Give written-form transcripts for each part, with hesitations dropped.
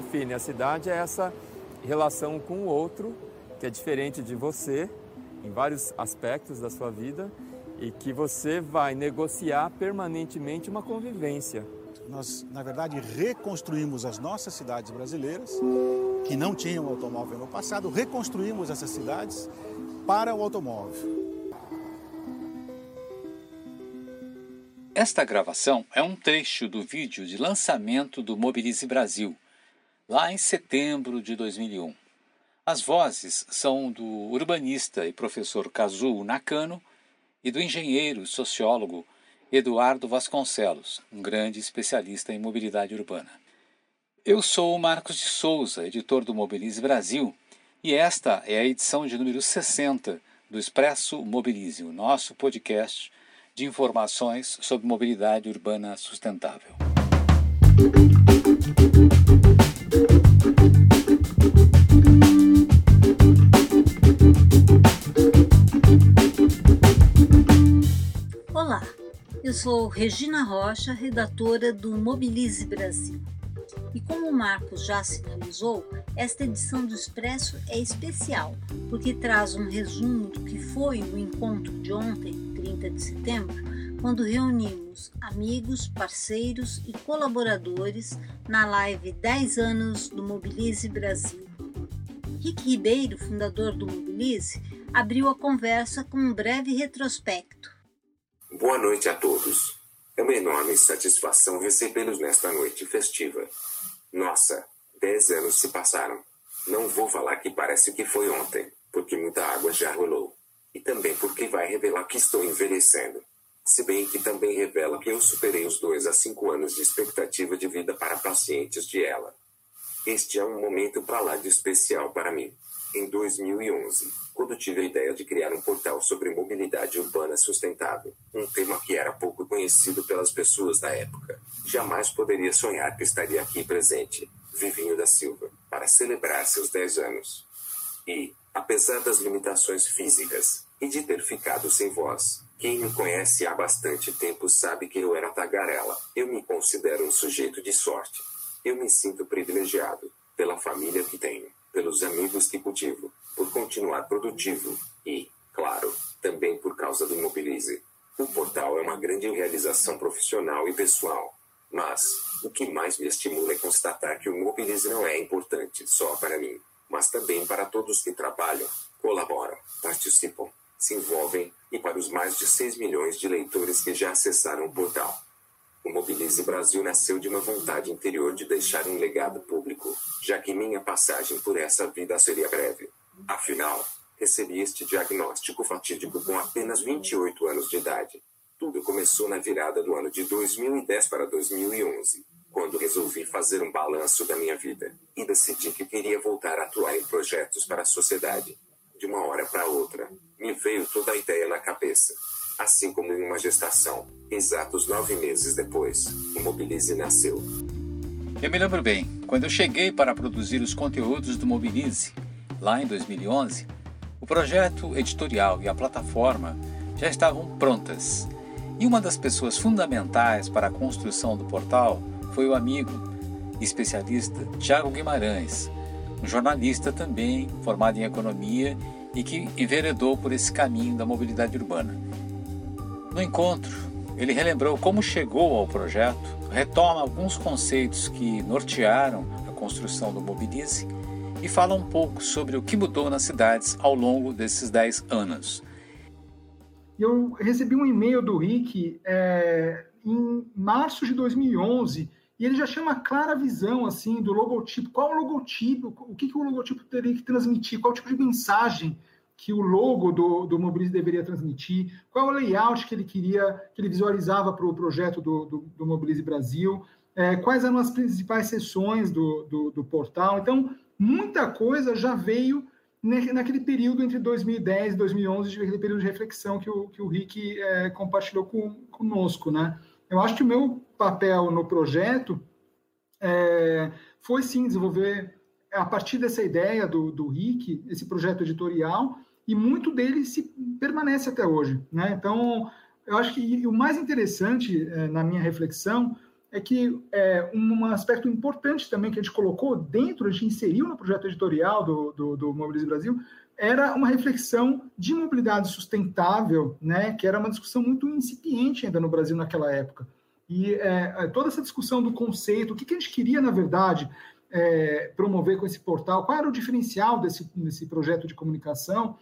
define a cidade é essa relação com o outro, que é diferente de você, em vários aspectos da sua vida, e que você vai negociar permanentemente uma convivência. Nós, na verdade, reconstruímos as nossas cidades brasileiras, que não tinham automóvel no passado, reconstruímos essas cidades para o automóvel. Esta gravação é um trecho do vídeo de lançamento do Mobilize Brasil, lá em setembro de 2001. As vozes são do urbanista e professor Kazuo Nakano e do engenheiro e sociólogo Eduardo Vasconcelos, um grande especialista em mobilidade urbana. Eu sou o Marcos de Souza, editor do Mobilize Brasil, e esta é a edição de número 60 do Expresso Mobilize, o nosso podcast de informações sobre mobilidade urbana sustentável. Olá, eu sou Regina Rocha, redatora do Mobilize Brasil. E como o Marcos já sinalizou, esta edição do Expresso é especial, porque traz um resumo do que foi o encontro de ontem, 30 de setembro, quando reunimos amigos, parceiros e colaboradores na live 10 anos do Mobilize Brasil. Rick Ribeiro, fundador do Mobilize, abriu a conversa com um breve retrospecto. Boa noite a todos. É uma enorme satisfação recebê-los nesta noite festiva. Nossa, 10 anos se passaram. Não vou falar que parece que foi ontem, porque muita água já rolou. E também porque vai revelar que estou envelhecendo. Se bem que também revela que eu superei os 2 a 5 anos de expectativa de vida para pacientes de ELA. Este é um momento pra lá de especial para mim. Em 2011, quando tive a ideia de criar um portal sobre mobilidade urbana sustentável, um tema que era pouco conhecido pelas pessoas da época, jamais poderia sonhar que estaria aqui presente, Vivinho da Silva, para celebrar seus 10 anos. E, apesar das limitações físicas, e de ter ficado sem voz, quem me conhece há bastante tempo sabe que eu era tagarela. Eu me considero um sujeito de sorte. Eu me sinto privilegiado, pela família que tenho, pelos amigos que cultivo, por continuar produtivo, e, claro, também por causa do Mobilize. O portal é uma grande realização profissional e pessoal. Mas, o que mais me estimula é constatar que o Mobilize não é importante só para mim, mas também para todos que trabalham, colaboram, participam, se envolvem e para os mais de 6 milhões de leitores que já acessaram o portal. O Mobilize Brasil nasceu de uma vontade interior de deixar um legado público, já que minha passagem por essa vida seria breve. Afinal, recebi este diagnóstico fatídico com apenas 28 anos de idade. Tudo começou na virada do ano de 2010 para 2011. Quando resolvi fazer um balanço da minha vida, e decidi que queria voltar a atuar em projetos para a sociedade. De uma hora para outra, me veio toda a ideia na cabeça. Assim como em uma gestação, exatos 9 meses depois, o Mobilize nasceu. Eu me lembro bem, quando eu cheguei para produzir os conteúdos do Mobilize, lá em 2011, o projeto editorial e a plataforma já estavam prontas. E uma das pessoas fundamentais para a construção do portal foi o amigo e especialista Tiago Guimarães, um jornalista também formado em economia e que enveredou por esse caminho da mobilidade urbana. No encontro, ele relembrou como chegou ao projeto, retoma alguns conceitos que nortearam a construção do Mobilize e fala um pouco sobre o que mudou nas cidades ao longo desses 10 anos. Eu recebi um e-mail do Rick em março de 2011, e ele já tinha uma clara visão assim, do logotipo, qual o logotipo, o que o logotipo teria que transmitir, qual o tipo de mensagem que o logo do Mobilize deveria transmitir, qual o layout que ele visualizava para o projeto do Mobilize Brasil, quais eram as principais seções do portal. Então, muita coisa já veio naquele período entre 2010 e 2011, aquele período de reflexão que o Rick compartilhou conosco, né? Eu acho que o meu papel no projeto foi, sim, desenvolver, a partir dessa ideia do Rick, esse projeto editorial, e muito dele permanece até hoje, né? Então, eu acho que o mais interessante na minha reflexão é que um aspecto importante também que a gente colocou dentro, a gente inseriu no projeto editorial do Mobilize Brasil, era uma reflexão de mobilidade sustentável, né, que era uma discussão muito incipiente ainda no Brasil naquela época. E toda essa discussão do conceito, o que a gente queria, na verdade, promover com esse portal, qual era o diferencial desse projeto de comunicação,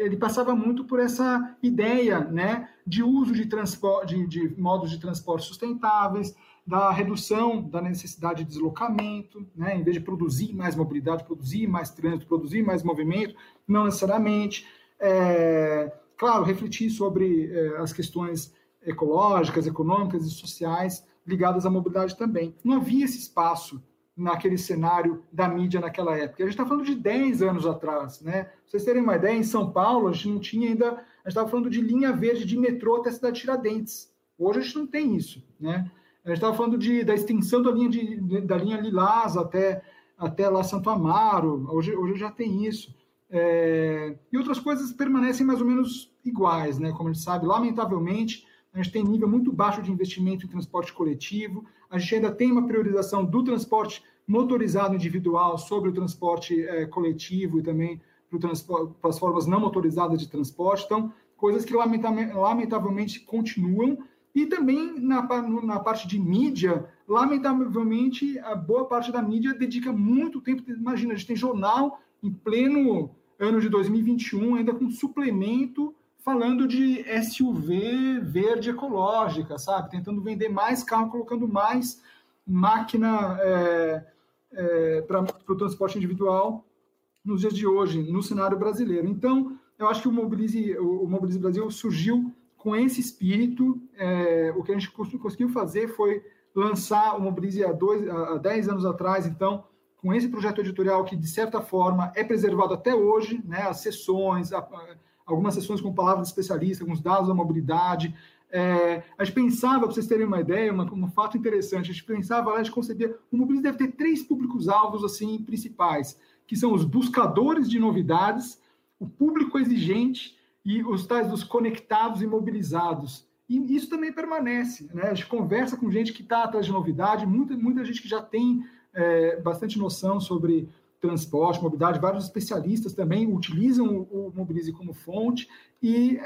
ele passava muito por essa ideia, né, de uso de modos de transporte sustentáveis, da redução da necessidade de deslocamento, né? Em vez de produzir mais mobilidade, produzir mais trânsito, produzir mais movimento, não necessariamente. Claro, refletir sobre as questões ecológicas, econômicas e sociais ligadas à mobilidade também. Não havia esse espaço naquele cenário da mídia naquela época. A gente está falando de 10 anos atrás, né? Pra vocês terem uma ideia, em São Paulo, a gente não tinha ainda... A gente estava falando de linha verde de metrô até a cidade de Tiradentes. Hoje a gente não tem isso, né? A gente estava falando da extensão da linha Lilás até lá Santo Amaro. Hoje já tem isso. E outras coisas permanecem mais ou menos iguais, né? Como a gente sabe, lamentavelmente, a gente tem nível muito baixo de investimento em transporte coletivo, a gente ainda tem uma priorização do transporte motorizado individual sobre o transporte coletivo e também para as formas não motorizadas de transporte. Então, coisas que lamentavelmente continuam. E também na parte de mídia, lamentavelmente, a boa parte da mídia dedica muito tempo. Imagina, a gente tem jornal em pleno ano de 2021, ainda com suplemento, falando de SUV verde ecológica, sabe? Tentando vender mais carro, colocando mais máquina para o transporte individual nos dias de hoje, no cenário brasileiro. Então, eu acho que o Mobilize Brasil surgiu com esse espírito. O que a gente conseguiu fazer foi lançar o Mobilize há 10 anos atrás, então, com esse projeto editorial que, de certa forma, é preservado até hoje, né? As sessões, algumas sessões com palavras especialistas, com os dados da mobilidade. A gente pensava, para vocês terem uma ideia, um fato interessante, a gente pensava, a gente concebia, o Mobilize deve ter 3 públicos-alvos assim, principais, que são os buscadores de novidades, o público exigente e os tais dos conectados e mobilizados. E isso também permanece, né? A gente conversa com gente que está atrás de novidade, muita gente que já tem bastante noção sobre transporte, mobilidade, vários especialistas também utilizam o Mobilize como fonte e,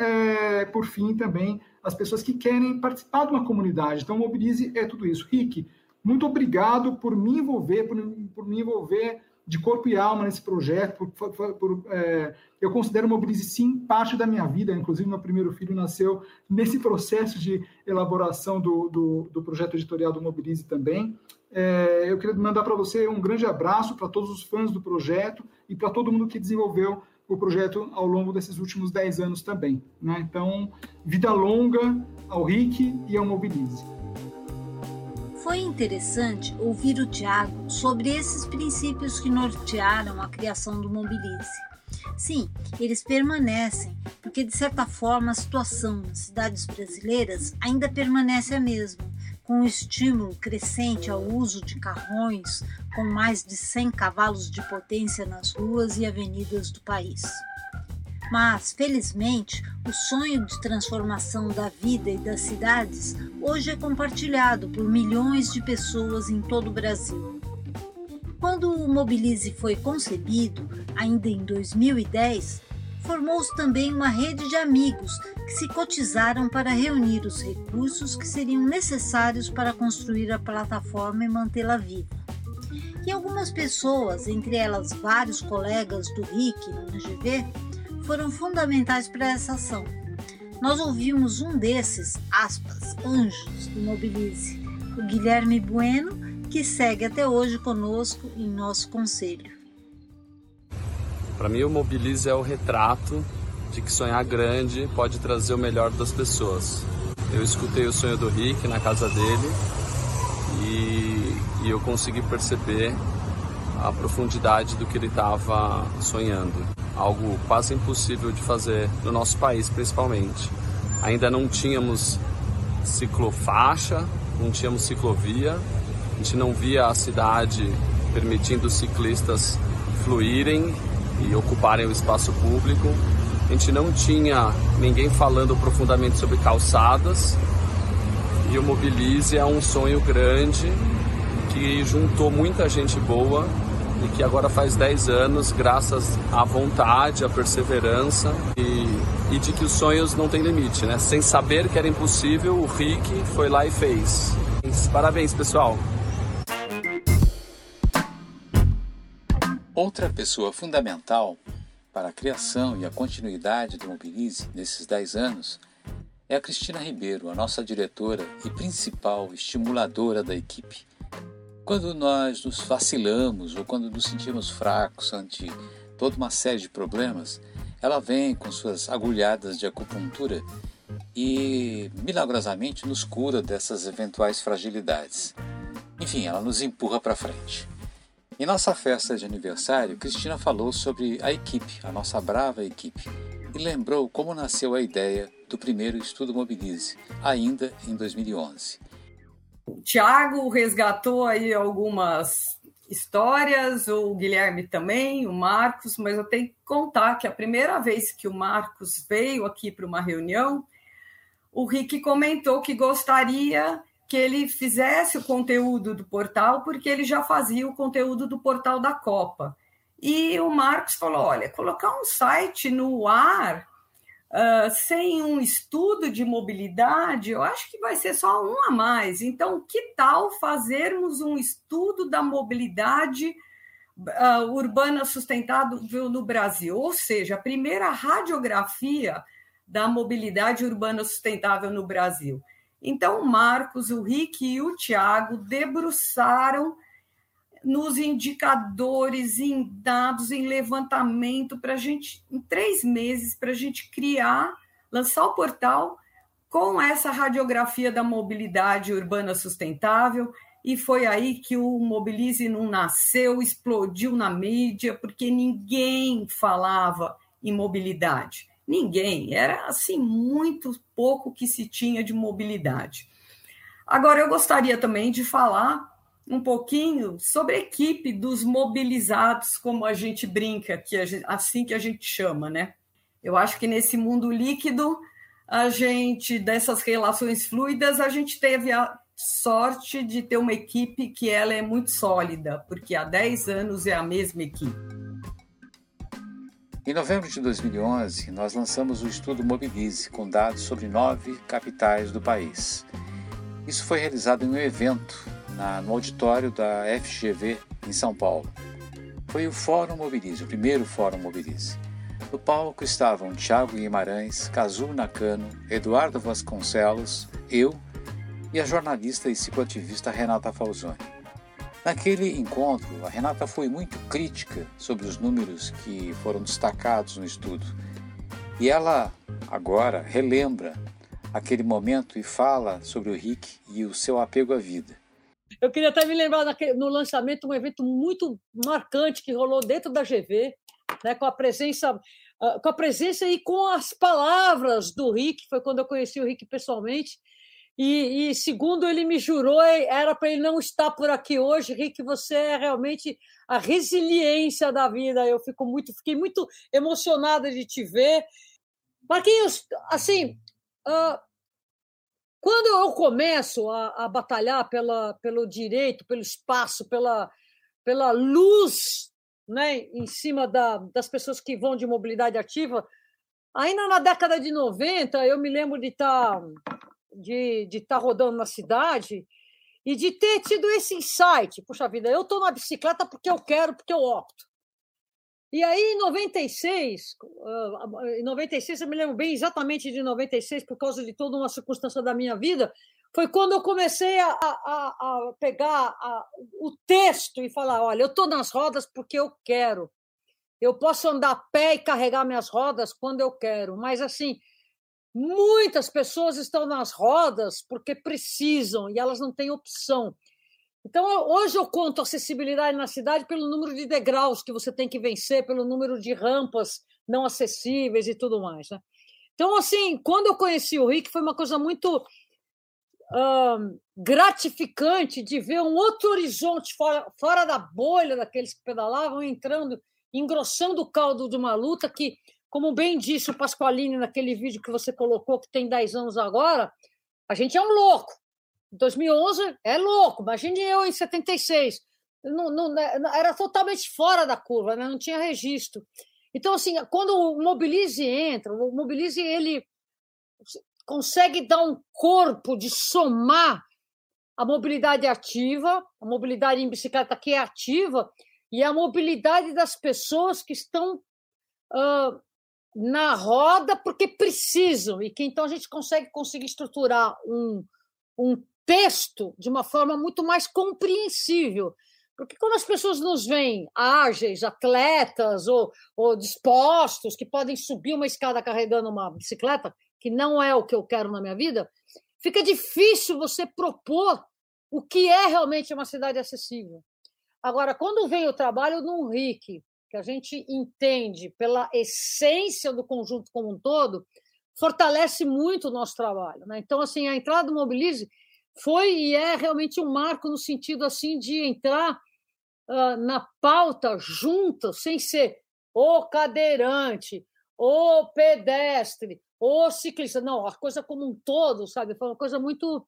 por fim, também as pessoas que querem participar de uma comunidade. Então, o Mobilize é tudo isso. Rick, muito obrigado por me envolver, de corpo e alma nesse projeto. Eu considero o Mobilize, sim, parte da minha vida. Inclusive, meu primeiro filho nasceu nesse processo de elaboração do projeto editorial do Mobilize também. Eu queria mandar para você um grande abraço, para todos os fãs do projeto e para todo mundo que desenvolveu o projeto ao longo desses últimos 10 anos também, né? Então, vida longa ao Rick e ao Mobilize. Foi interessante ouvir o Tiago sobre esses princípios que nortearam a criação do Mobilize. Sim, eles permanecem, porque de certa forma a situação nas cidades brasileiras ainda permanece a mesma, com um estímulo crescente ao uso de carrões com mais de 100 cavalos de potência nas ruas e avenidas do país. Mas, felizmente, o sonho de transformação da vida e das cidades hoje é compartilhado por milhões de pessoas em todo o Brasil. Quando o Mobilize foi concebido, ainda em 2010, formou-se também uma rede de amigos que se cotizaram para reunir os recursos que seriam necessários para construir a plataforma e mantê-la viva. E algumas pessoas, entre elas vários colegas do RIC no FGV, foram fundamentais para essa ação. Nós ouvimos um desses, aspas, anjos do Mobilize, o Guilherme Bueno, que segue até hoje conosco em nosso conselho. Para mim, o Mobilize é o retrato de que sonhar grande pode trazer o melhor das pessoas. Eu escutei o sonho do Rick na casa dele e eu consegui perceber a profundidade do que ele estava sonhando. Algo quase impossível de fazer no nosso país, principalmente. Ainda não tínhamos ciclofaixa, não tínhamos ciclovia, a gente não via a cidade permitindo os ciclistas fluírem e ocuparem o espaço público. A gente não tinha ninguém falando profundamente sobre calçadas E o Mobilize é um sonho grande que juntou muita gente boa e que agora faz 10 anos, graças à vontade, à perseverança e de que os sonhos não têm limite, né? Sem saber que era impossível, o Rick foi lá e fez. Parabéns, pessoal! Outra pessoa fundamental para a criação e a continuidade do Mobilize nesses 10 anos é a Cristina Ribeiro, a nossa diretora e principal estimuladora da equipe. Quando nós nos vacilamos ou quando nos sentimos fracos ante toda uma série de problemas, ela vem com suas agulhadas de acupuntura e milagrosamente nos cura dessas eventuais fragilidades. Enfim, ela nos empurra para frente. Em nossa festa de aniversário, Cristina falou sobre a equipe, a nossa brava equipe, e lembrou como nasceu a ideia do primeiro Estudo Mobilize, ainda em 2011. O Tiago resgatou aí algumas histórias, o Guilherme também, o Marcos, mas eu tenho que contar que a primeira vez que o Marcos veio aqui para uma reunião, o Rick comentou que gostaria que ele fizesse o conteúdo do portal, porque ele já fazia o conteúdo do portal da Copa. E o Marcos falou, olha, colocar um site no ar sem um estudo de mobilidade, eu acho que vai ser só um a mais. Então, que tal fazermos um estudo da mobilidade urbana sustentável no Brasil? Ou seja, a primeira radiografia da mobilidade urbana sustentável no Brasil. Então, o Marcos, o Rick e o Tiago debruçaram nos indicadores, em dados, em levantamento, para a gente, em 3 meses, para a gente criar, lançar o portal com essa radiografia da mobilidade urbana sustentável, e foi aí que o Mobilize não nasceu, explodiu na mídia, porque ninguém falava em mobilidade, ninguém, era assim muito pouco que se tinha de mobilidade. Agora, eu gostaria também de falar um pouquinho sobre a equipe dos mobilizados, como a gente brinca, que a gente, assim que a gente chama, né? Eu acho que nesse mundo líquido, a gente, dessas relações fluidas, a gente teve a sorte de ter uma equipe que ela é muito sólida, porque há 10 anos é a mesma equipe. Em novembro de 2011, nós lançamos o estudo Mobilize, com dados sobre 9 capitais do país. Isso foi realizado em um evento no auditório da FGV em São Paulo. Foi o Fórum Mobilize, o primeiro Fórum Mobilize. No palco estavam Tiago Guimarães, Kazuo Nakano, Eduardo Vasconcelos, eu e a jornalista e psicoativista Renata Falzoni. Naquele encontro, a Renata foi muito crítica sobre os números que foram destacados no estudo. E ela agora relembra aquele momento e fala sobre o Rick e o seu apego à vida. Eu queria até me lembrar no lançamento, um evento muito marcante que rolou dentro da GV, né, com a presença e com as palavras do Rick. Foi quando eu conheci o Rick pessoalmente. E segundo ele me jurou, era para ele não estar por aqui hoje. Rick, você é realmente a resiliência da vida. Eu fiquei muito emocionada de te ver. Marquinhos, assim... Quando eu começo a batalhar pelo direito, pelo espaço, pela luz, né, em cima das pessoas que vão de mobilidade ativa, ainda na década de 90, eu me lembro de estar rodando na cidade e de ter tido esse insight. Puxa vida, eu estou na bicicleta porque eu quero, porque eu opto. E aí, em 96, eu me lembro bem exatamente de 96, por causa de toda uma circunstância da minha vida, foi quando eu comecei a pegar o texto e falar, olha, eu estou nas rodas porque eu quero. Eu posso andar a pé e carregar minhas rodas quando eu quero. Mas, assim, muitas pessoas estão nas rodas porque precisam e elas não têm opção. Então, hoje eu conto acessibilidade na cidade pelo número de degraus que você tem que vencer, pelo número de rampas não acessíveis e tudo mais, né? Então, assim, quando eu conheci o Rick, foi uma coisa muito gratificante de ver um outro horizonte fora da bolha daqueles que pedalavam, entrando, engrossando o caldo de uma luta que, como bem disse o Pasqualini naquele vídeo que você colocou, que tem 10 anos agora, a gente é um louco. 2011 é louco, imagine eu em 76. Era totalmente fora da curva, né? Não tinha registro. Então, assim, quando o Mobilize entra, o Mobilize ele consegue dar um corpo de somar a mobilidade ativa, a mobilidade em bicicleta que é ativa e a mobilidade das pessoas que estão na roda porque precisam, e que então a gente consegue estruturar um texto de uma forma muito mais compreensível. Porque quando as pessoas nos veem ágeis, atletas ou dispostos, que podem subir uma escada carregando uma bicicleta, que não é o que eu quero na minha vida, fica difícil você propor o que é realmente uma cidade acessível. Agora, quando vem o trabalho do Rick, que a gente entende pela essência do conjunto como um todo, fortalece muito o nosso trabalho, né? Então, assim, a entrada do Mobilize foi e é realmente um marco no sentido assim de entrar na pauta junto, sem ser o cadeirante, o pedestre, o ciclista. Não, a coisa como um todo, sabe? Foi uma coisa muito,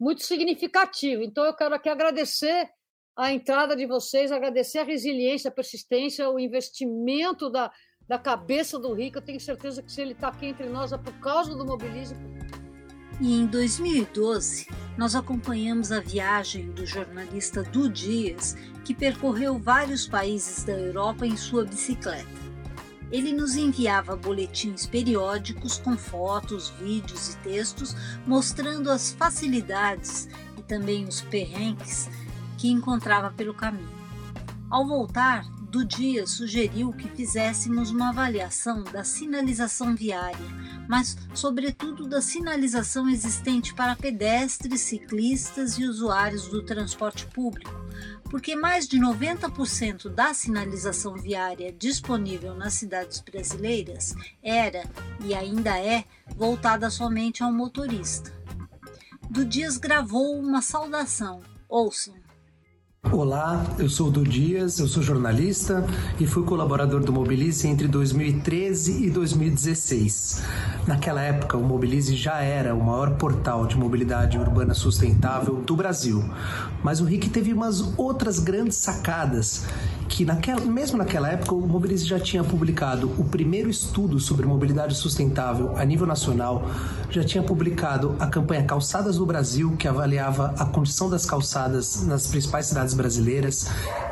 muito significativa. Então, eu quero aqui agradecer a entrada de vocês, agradecer a resiliência, a persistência, o investimento da cabeça do Rick. Eu tenho certeza que se ele está aqui entre nós é por causa do Mobilize. E em 2012, nós acompanhamos a viagem do jornalista Du Dias, que percorreu vários países da Europa em sua bicicleta. Ele nos enviava boletins periódicos com fotos, vídeos e textos mostrando as facilidades e também os perrengues que encontrava pelo caminho. Ao voltar, Du Dias sugeriu que fizéssemos uma avaliação da sinalização viária, mas, sobretudo, da sinalização existente para pedestres, ciclistas e usuários do transporte público, porque mais de 90% da sinalização viária disponível nas cidades brasileiras era, e ainda é, voltada somente ao motorista. Du Dias gravou uma saudação. Ouçam. Olá, eu sou o Du Dias, eu sou jornalista e fui colaborador do Mobilize entre 2013 e 2016. Naquela época, o Mobilize já era o maior portal de mobilidade urbana sustentável do Brasil, mas o Rick teve umas outras grandes sacadas que, mesmo naquela época, o Mobilize já tinha publicado o primeiro estudo sobre mobilidade sustentável a nível nacional, já tinha publicado a campanha Calçadas do Brasil, que avaliava a condição das calçadas nas principais cidades brasileiras,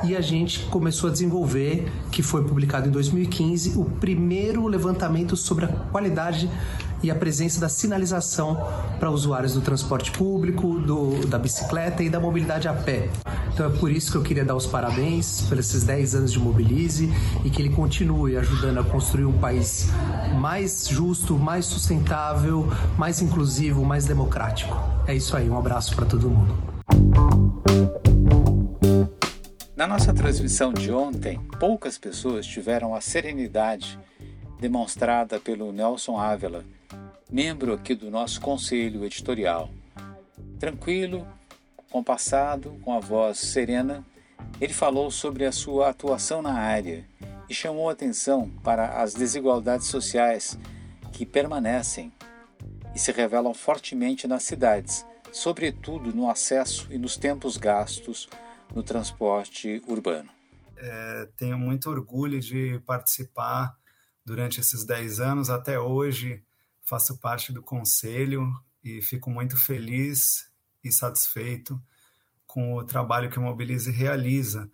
e a gente começou a desenvolver, que foi publicado em 2015, o primeiro levantamento sobre a qualidade e a presença da sinalização para usuários do transporte público, da bicicleta e da mobilidade a pé. Então é por isso que eu queria dar os parabéns por esses 10 anos de Mobilize e que ele continue ajudando a construir um país mais justo, mais sustentável, mais inclusivo, mais democrático. É isso aí, um abraço para todo mundo. Na nossa transmissão de ontem, poucas pessoas tiveram a serenidade demonstrada pelo Nelson Ávila, membro aqui do nosso conselho editorial. Tranquilo, compassado, com a voz serena, ele falou sobre a sua atuação na área e chamou atenção para as desigualdades sociais que permanecem e se revelam fortemente nas cidades, sobretudo no acesso e nos tempos gastos no transporte urbano. Tenho muito orgulho de participar durante esses 10 anos. Até hoje faço parte do conselho e fico muito feliz e satisfeito com o trabalho que o Mobilize realiza.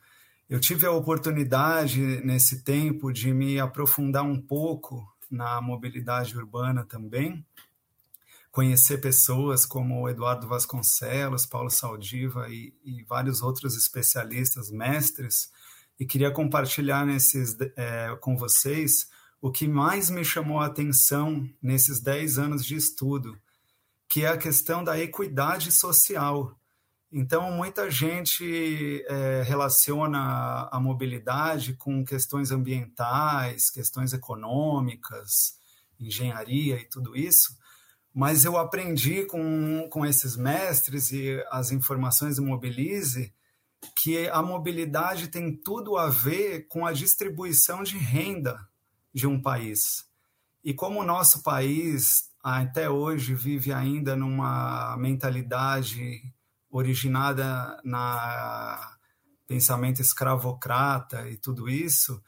Eu tive a oportunidade nesse tempo de me aprofundar um pouco na mobilidade urbana também, conhecer pessoas como o Eduardo Vasconcelos, Paulo Saldiva e vários outros especialistas, mestres, e queria compartilhar com vocês o que mais me chamou a atenção nesses 10 anos de estudo, que é a questão da equidade social. Então, muita gente relaciona a mobilidade com questões ambientais, questões econômicas, engenharia e tudo isso, mas eu aprendi com esses mestres e as informações do Mobilize que a mobilidade tem tudo a ver com a distribuição de renda de um país. E como o nosso país até hoje vive ainda numa mentalidade originada na pensamento escravocrata e tudo isso,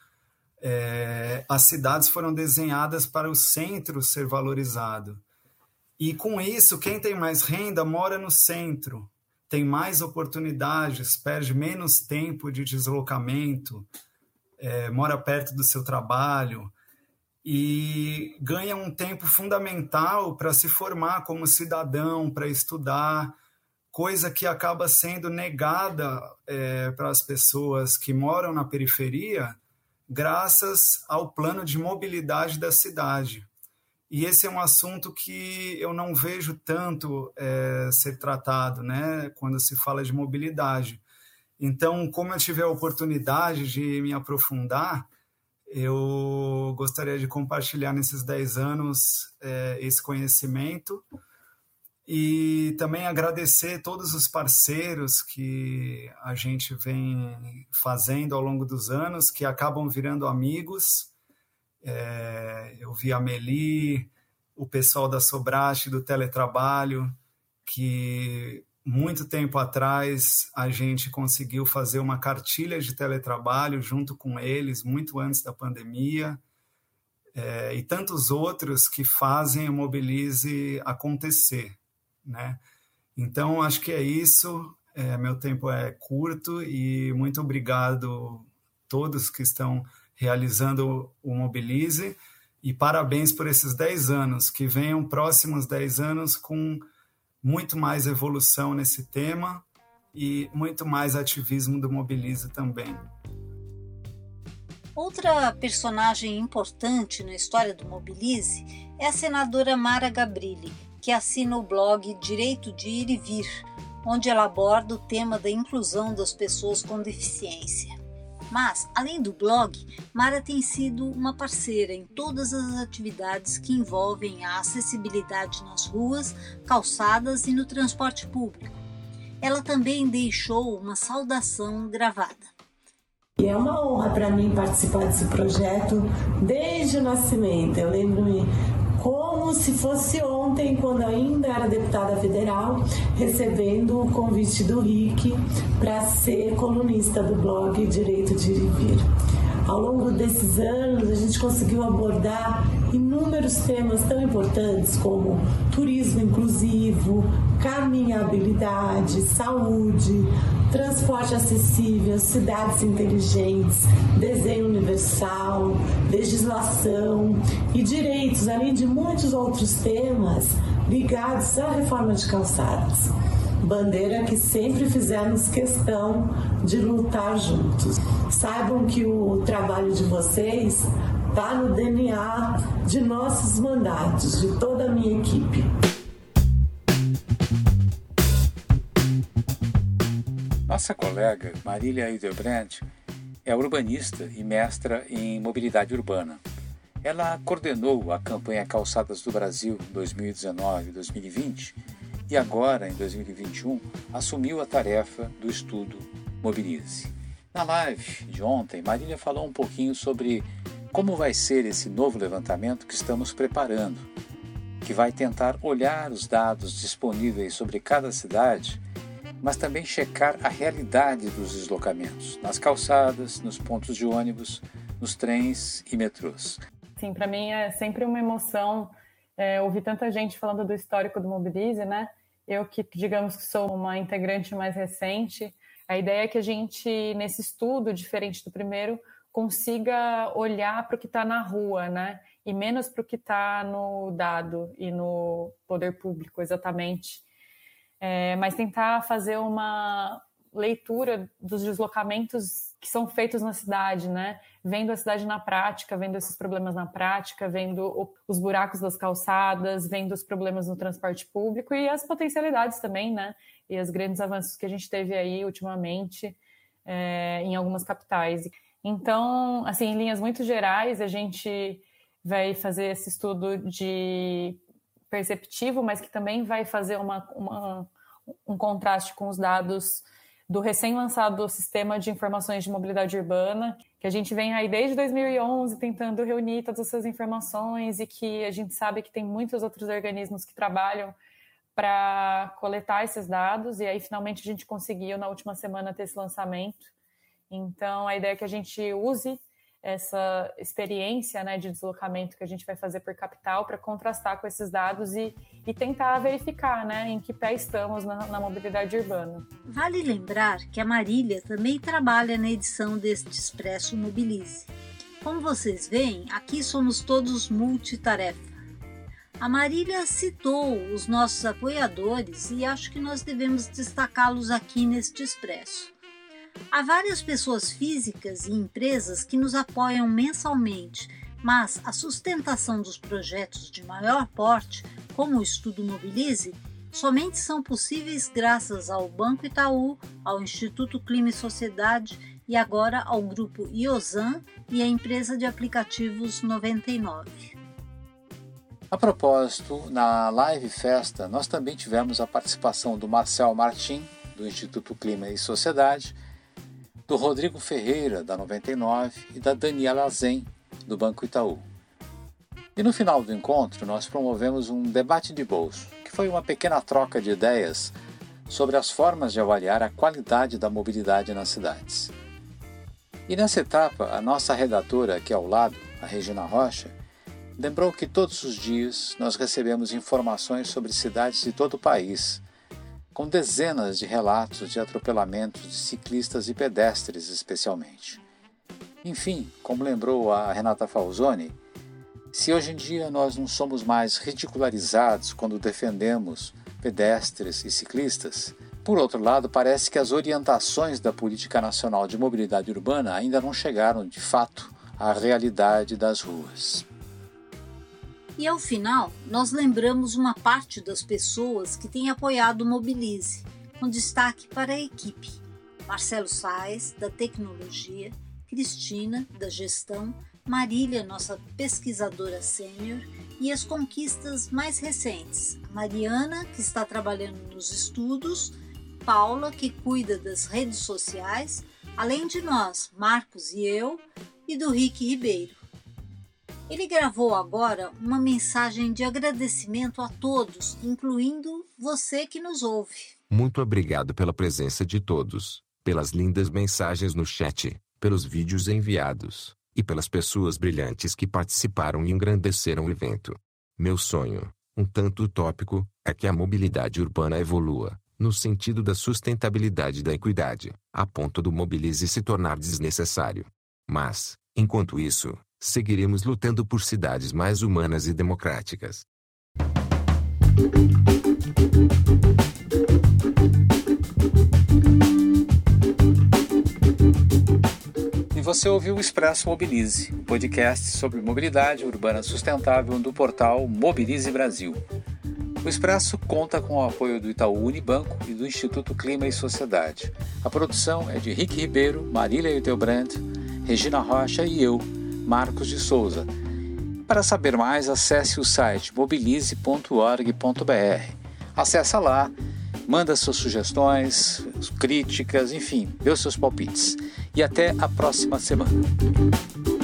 as cidades foram desenhadas para o centro ser valorizado. E, com isso, quem tem mais renda mora no centro, tem mais oportunidades, perde menos tempo de deslocamento, mora perto do seu trabalho e ganha um tempo fundamental para se formar como cidadão, para estudar, coisa que acaba sendo negada para as pessoas que moram na periferia graças ao plano de mobilidade da cidade. E esse é um assunto que eu não vejo tanto ser tratado, né, quando se fala de mobilidade. Então, como eu tive a oportunidade de me aprofundar, eu gostaria de compartilhar nesses 10 anos esse conhecimento e também agradecer todos os parceiros que a gente vem fazendo ao longo dos anos, que acabam virando amigos. Eu vi a Meli, o pessoal da Sobrache, do teletrabalho, que muito tempo atrás a gente conseguiu fazer uma cartilha de teletrabalho junto com eles, muito antes da pandemia, e tantos outros que fazem o Mobilize acontecer, né? Então, acho que é isso. Meu tempo é curto e muito obrigado a todos que estão realizando o Mobilize, e parabéns por esses 10 anos, que venham próximos 10 anos com muito mais evolução nesse tema e muito mais ativismo do Mobilize também. Outra personagem importante na história do Mobilize é a senadora Mara Gabrilli, que assina o blog Direito de Ir e Vir, onde ela aborda o tema da inclusão das pessoas com deficiência. Mas, além do blog, Mara tem sido uma parceira em todas as atividades que envolvem a acessibilidade nas ruas, calçadas e no transporte público. Ela também deixou uma saudação gravada. É uma honra para mim participar desse projeto desde o nascimento. Eu lembro-me como se fosse ontem, quando ainda era deputada federal, recebendo o convite do Rick para ser colunista do blog Direito de Ir e Vir. Ao longo desses anos, a gente conseguiu abordar inúmeros temas tão importantes como turismo inclusivo, caminhabilidade, saúde, transporte acessível, cidades inteligentes, desenho universal, legislação e direitos, além de muitos outros temas ligados à reforma de calçadas. Bandeira que sempre fizemos questão de lutar juntos. Saibam que o trabalho de vocês está no DNA de nossos mandatos, de toda a minha equipe. Nossa colega Marília Hildebrandt é urbanista e mestra em mobilidade urbana. Ela coordenou a campanha Calçadas do Brasil em 2019 e 2020 e agora, em 2021, assumiu a tarefa do estudo Mobilize. Na live de ontem, Marília falou um pouquinho sobre como vai ser esse novo levantamento que estamos preparando, que vai tentar olhar os dados disponíveis sobre cada cidade, mas também checar a realidade dos deslocamentos nas calçadas, nos pontos de ônibus, nos trens e metrôs. Sim, para mim é sempre uma emoção ouvir tanta gente falando do histórico do Mobilize, né? Eu que, digamos que sou uma integrante mais recente, a ideia é que a gente, nesse estudo, diferente do primeiro, consiga olhar para o que está na rua, né? E menos para o que está no dado e no poder público, exatamente. Mas tentar fazer uma leitura dos deslocamentos que são feitos na cidade, né? Vendo a cidade na prática, vendo esses problemas na prática, vendo os buracos das calçadas, vendo os problemas no transporte público e as potencialidades também, né? E os grandes avanços que a gente teve aí ultimamente em algumas capitais. Então, assim, em linhas muito gerais, a gente vai fazer esse estudo de perceptivo, mas que também vai fazer um contraste com os dados do recém-lançado Sistema de Informações de Mobilidade Urbana, que que a gente vem aí desde 2011 tentando reunir todas essas informações e que a gente sabe que tem muitos outros organismos que trabalham para coletar esses dados, e aí finalmente a gente conseguiu na última semana ter esse lançamento. Então a ideia é que a gente use essa experiência, né, de deslocamento que a gente vai fazer por capital para contrastar com esses dados e tentar verificar, né, em que pé estamos na mobilidade urbana. Vale lembrar que a Marília também trabalha na edição deste Expresso Mobilize. Como vocês veem, aqui somos todos multitarefa. A Marília citou os nossos apoiadores e acho que nós devemos destacá-los aqui neste Expresso. Há várias pessoas físicas e empresas que nos apoiam mensalmente, mas a sustentação dos projetos de maior porte, como o Estudo Mobilize, somente são possíveis graças ao Banco Itaú, ao Instituto Clima e Sociedade e agora ao Grupo Iosan e à empresa de aplicativos 99. A propósito, na Live Festa, nós também tivemos a participação do Marcel Martins, do Instituto Clima e Sociedade, do Rodrigo Ferreira, da 99, e da Daniela Zem, do Banco Itaú. E no final do encontro, nós promovemos um debate de bolso, que foi uma pequena troca de ideias sobre as formas de avaliar a qualidade da mobilidade nas cidades. E nessa etapa, a nossa redatora aqui ao lado, a Regina Rocha, lembrou que todos os dias nós recebemos informações sobre cidades de todo o país, com dezenas de relatos de atropelamentos de ciclistas e pedestres, especialmente. Enfim, como lembrou a Renata Falzoni, se hoje em dia nós não somos mais ridicularizados quando defendemos pedestres e ciclistas, por outro lado, parece que as orientações da Política Nacional de Mobilidade Urbana ainda não chegaram, de fato, à realidade das ruas. E ao final, nós lembramos uma parte das pessoas que tem apoiado o Mobilize, com destaque para a equipe. Marcelo Saez, da Tecnologia, Cristina, da Gestão, Marília, nossa pesquisadora sênior, e as conquistas mais recentes. Mariana, que está trabalhando nos estudos, Paula, que cuida das redes sociais, além de nós, Marcos e eu, e do Rick Ribeiro. Ele gravou agora uma mensagem de agradecimento a todos, incluindo você que nos ouve. Muito obrigado pela presença de todos, pelas lindas mensagens no chat, pelos vídeos enviados, e pelas pessoas brilhantes que participaram e engrandeceram o evento. Meu sonho, um tanto utópico, é que a mobilidade urbana evolua, no sentido da sustentabilidade e da equidade, a ponto do Mobilize se tornar desnecessário. Mas, enquanto isso, seguiremos lutando por cidades mais humanas e democráticas. E você ouviu o Expresso Mobilize, um podcast sobre mobilidade urbana sustentável do portal Mobilize Brasil. O Expresso conta com o apoio do Itaú Unibanco e do Instituto Clima e Sociedade. A produção é de Rick Ribeiro, Marília Hildebrandt, Regina Rocha e eu, Marcos de Souza. Para saber mais, acesse o site mobilize.org.br. Acesse lá, manda suas sugestões, críticas, enfim, dê os seus palpites. E até a próxima semana.